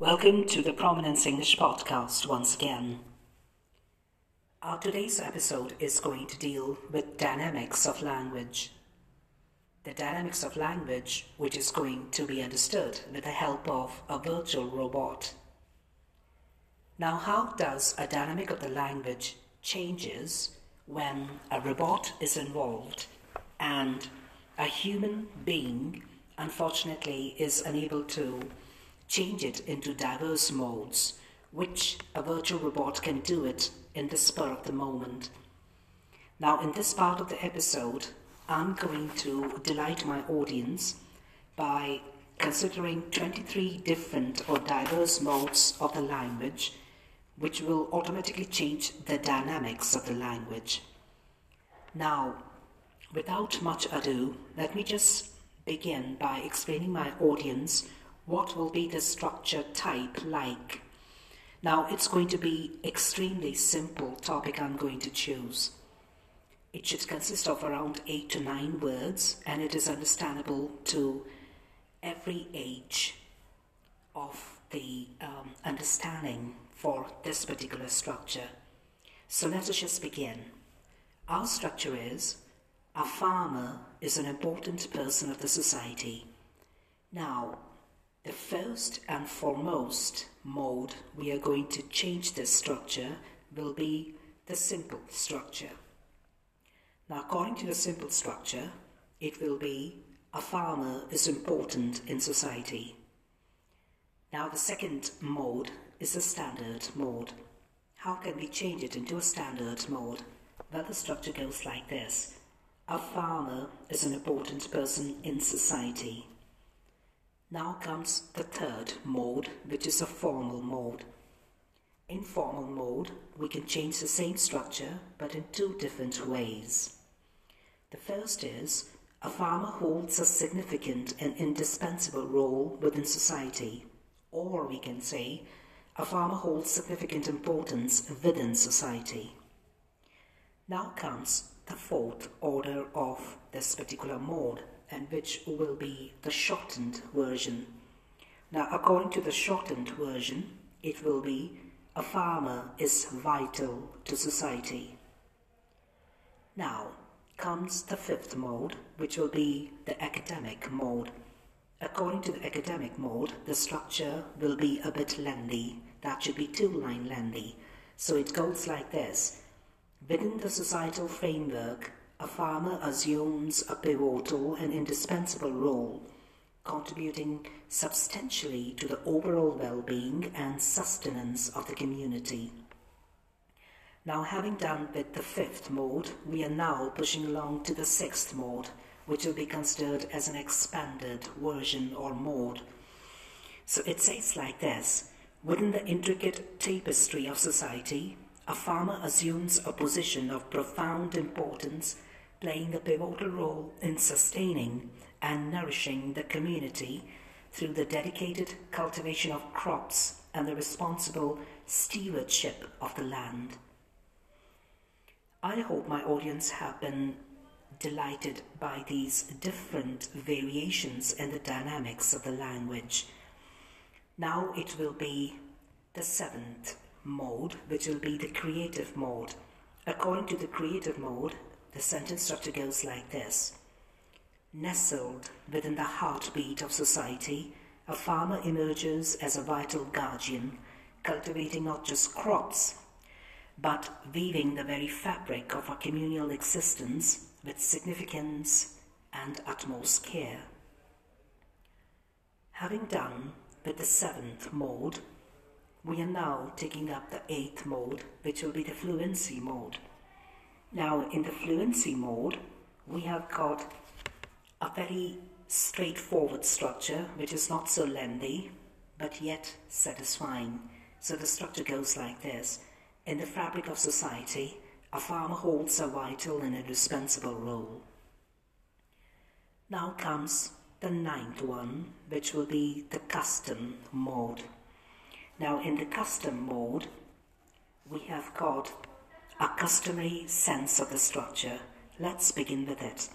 Welcome to the Prominence English Podcast once again. Our today's episode is going to deal with dynamics of language. The dynamics of language, which is going to be understood with the help of a virtual robot. Now, how does a dynamic of the language changes when a robot is involved and a human being, unfortunately, is unable to change it into diverse modes, which a virtual robot can do it in the spur of the moment. Now, in this part of the episode, I'm going to delight my audience by considering 23 different or diverse modes of the language, which will automatically change the dynamics of the language. Now, without much ado, let me just begin by explaining my audience what will be the structure type like. Now, it's going to be extremely simple topic I'm going to choose. It should consist of around 8 to 9 words, and it is understandable to every age of the understanding for this particular structure. So let us just begin. Our structure is: a farmer is an important person of the society. Now, the first and foremost mode we are going to change this structure will be the simple structure. Now, according to the simple structure, it will be a farmer is important in society. Now, the second mode is the standard mode. How can we change it into a standard mode? Well, the structure goes like this. A farmer is an important person in society. Now comes the third mode, which is a formal mode. In formal mode, we can change the same structure, but in two different ways. The first is, a farmer holds a significant and indispensable role within society. Or we can say, a farmer holds significant importance within society. Now comes the fourth order of this particular mode, and which will be the shortened version. Now, according to the shortened version, it will be a farmer is vital to society. Now comes the fifth mode, which will be the academic mode. According to the academic mode, the structure will be a bit lengthy. That should be 2-line lengthy. So it goes like this. Within the societal framework, a farmer assumes a pivotal and indispensable role, contributing substantially to the overall well-being and sustenance of the community. Now, having done with the fifth mode, we are now pushing along to the sixth mode, which will be considered as an expanded version or mode. So it says like this. Within the intricate tapestry of society, a farmer assumes a position of profound importance, playing a pivotal role in sustaining and nourishing the community through the dedicated cultivation of crops and the responsible stewardship of the land. I hope my audience have been delighted by these different variations in the dynamics of the language. Now it will be the seventh mode, which will be the creative mode. According to the creative mode, the sentence structure goes like this. Nestled within the heartbeat of society, a farmer emerges as a vital guardian, cultivating not just crops, but weaving the very fabric of our communal existence with significance and utmost care. Having done with the seventh mode, we are now taking up the eighth mode, which will be the fluency mode. Now, in the fluency mode, we have got a very straightforward structure, which is not so lengthy, but yet satisfying. So the structure goes like this. In the fabric of society, a farmer holds a vital and indispensable role. Now comes the ninth one, which will be the custom mode. Now, in the custom mode, we have got a customary sense of the structure. Let's begin with it.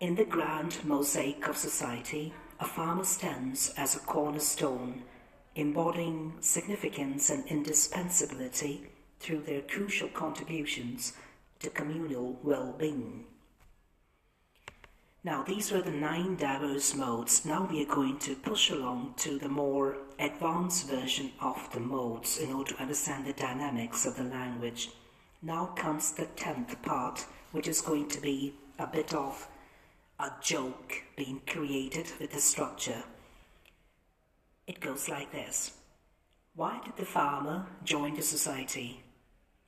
In the grand mosaic of society, a farmer stands as a cornerstone, embodying significance and indispensability through their crucial contributions to communal well-being. Now, these were the 9 diverse modes. Now we are going to push along to the more advanced version of the modes in order to understand the dynamics of the language. Now comes the 10th part, which is going to be a bit of a joke being created with the structure. It goes like this. Why did the farmer join the society?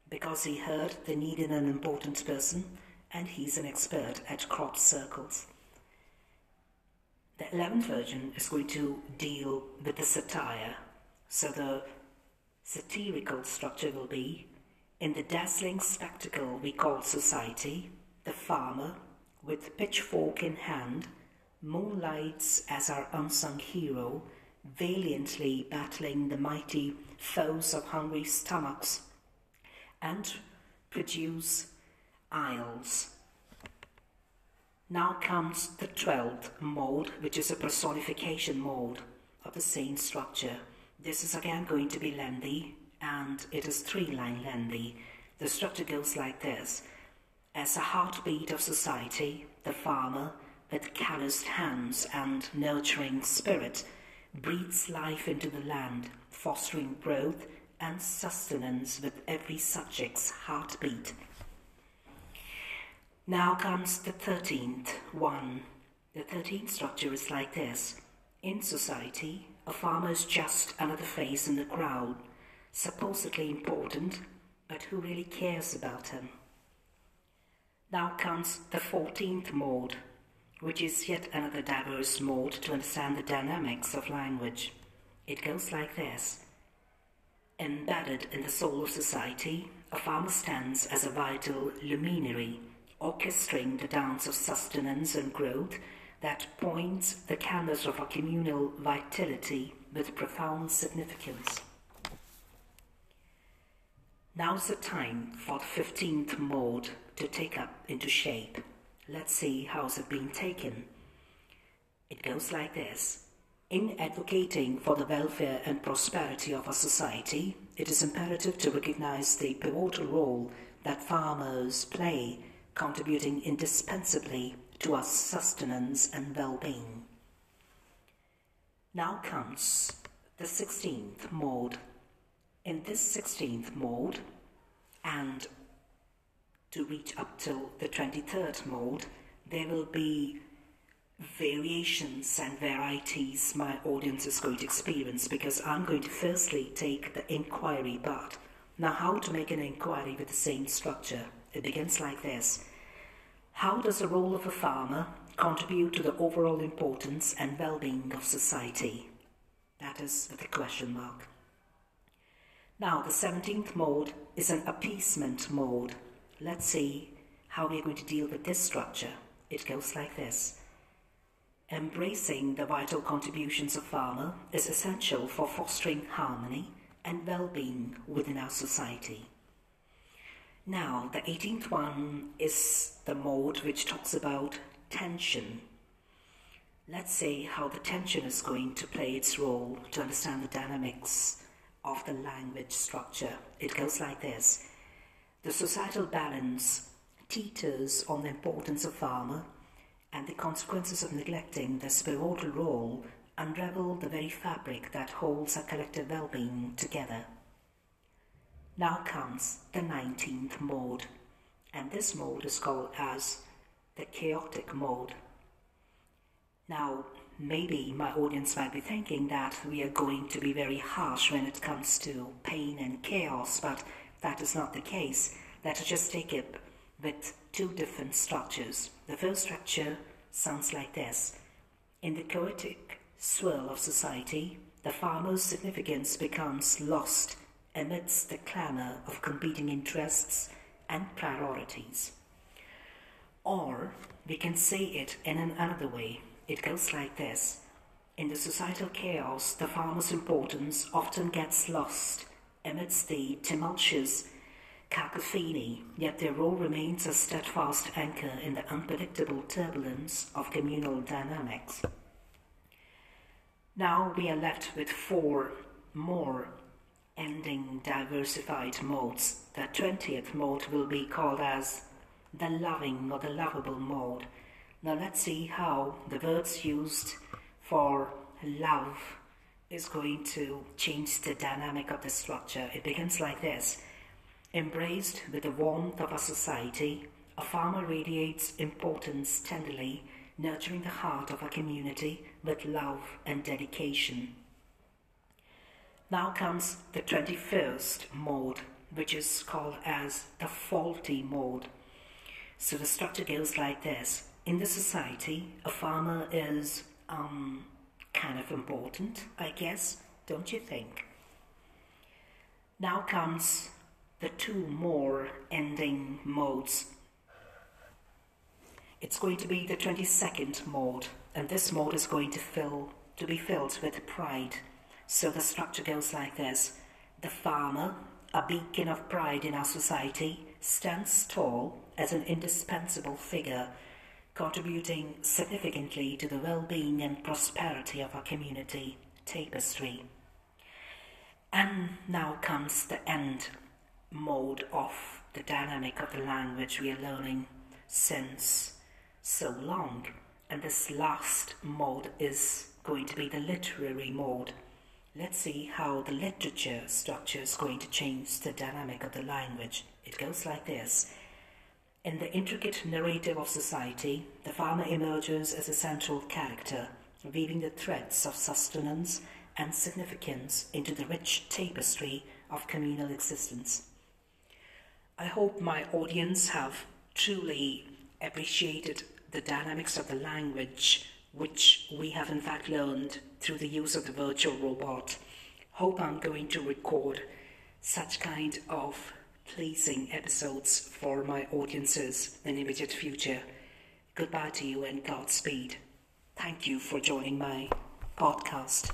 Because he heard they needed an important person, and he's an expert at crop circles. The 11th version is going to deal with the satire. So the satirical structure will be, in the dazzling spectacle we call society, the farmer, with pitchfork in hand, moonlights as our unsung hero, valiantly battling the mighty foes of hungry stomachs, and produce isles. Now comes the 12th mode, which is a personification mode of the same structure. This is again going to be lengthy, and it is 3-line lengthy. The structure goes like this. As a heartbeat of society, the farmer, with calloused hands and nurturing spirit, breathes life into the land, fostering growth and sustenance with every subject's heartbeat. Now comes the 13th one. The 13th structure is like this. In society, a farmer is just another face in the crowd, supposedly important, but who really cares about him? Now comes the 14th mode, which is yet another diverse mode to understand the dynamics of language. It goes like this. Embedded in the soul of society, a farmer stands as a vital luminary, orchestrating the dance of sustenance and growth that points the canvas of our communal vitality with profound significance. Now's the time for the 15th mode to take up into shape. Let's see how's it been taken. It goes like this. In advocating for the welfare and prosperity of our society, it is imperative to recognize the pivotal role that farmers play, contributing indispensably to our sustenance and well-being. Now comes the 16th mode. In this 16th mode, and to reach up till the 23rd mode, there will be variations and varieties my audience is going to experience, because I'm going to firstly take the inquiry part. Now, how to make an inquiry with the same structure? It begins like this. How does the role of a farmer contribute to the overall importance and well-being of society? That is with a question mark. Now, the 17th mode is an appeasement mode. Let's see how we are going to deal with this structure. It goes like this. Embracing the vital contributions of farmer is essential for fostering harmony and well-being within our society. Now, the 18th one is the mode which talks about tension. Let's see how the tension is going to play its role to understand the dynamics of the language structure. It goes like this. The societal balance teeters on the importance of farmer, and the consequences of neglecting this pivotal role unravel the very fabric that holds our collective well-being together. Now comes the 19th mode, and this mode is called as the chaotic mode. Now, maybe my audience might be thinking that we are going to be very harsh when it comes to pain and chaos, but that is not the case. Let us just take it with 2 different structures. The first structure sounds like this. In the chaotic swirl of society, the farmer's significance becomes lost amidst the clamour of competing interests and priorities. Or we can say it in another way. It goes like this. In the societal chaos, the farmer's importance often gets lost amidst the tumultuous cacophony, yet their role remains a steadfast anchor in the unpredictable turbulence of communal dynamics. Now we are left with 4 more, ending diversified modes. The 20th mode will be called as the loving or the lovable mode. Now let's see how the words used for love is going to change the dynamic of the structure. It begins like this. Embraced with the warmth of a society, a farmer radiates importance tenderly, nurturing the heart of a community with love and dedication. Now comes the 21st mode, which is called as the faulty mode. So the structure goes like this. In the society, a farmer is kind of important, I guess, don't you think? Now comes the two more ending modes. It's going to be the 22nd mode, and this mode is going to be filled with pride. So the structure goes like this. The farmer, a beacon of pride in our society, stands tall as an indispensable figure, contributing significantly to the well-being and prosperity of our community tapestry. And now comes the end mode of the dynamic of the language we are learning since so long. And this last mode is going to be the literary mode. Let's see how the literature structure is going to change the dynamic of the language. It goes like this. In the intricate narrative of society, the farmer emerges as a central character, weaving the threads of sustenance and significance into the rich tapestry of communal existence. I hope my audience have truly appreciated the dynamics of the language, which we have in fact learned through the use of the virtual robot. Hope I'm going to record such kind of pleasing episodes for my audiences in the immediate future. Goodbye to you and Godspeed. Thank you for joining my podcast.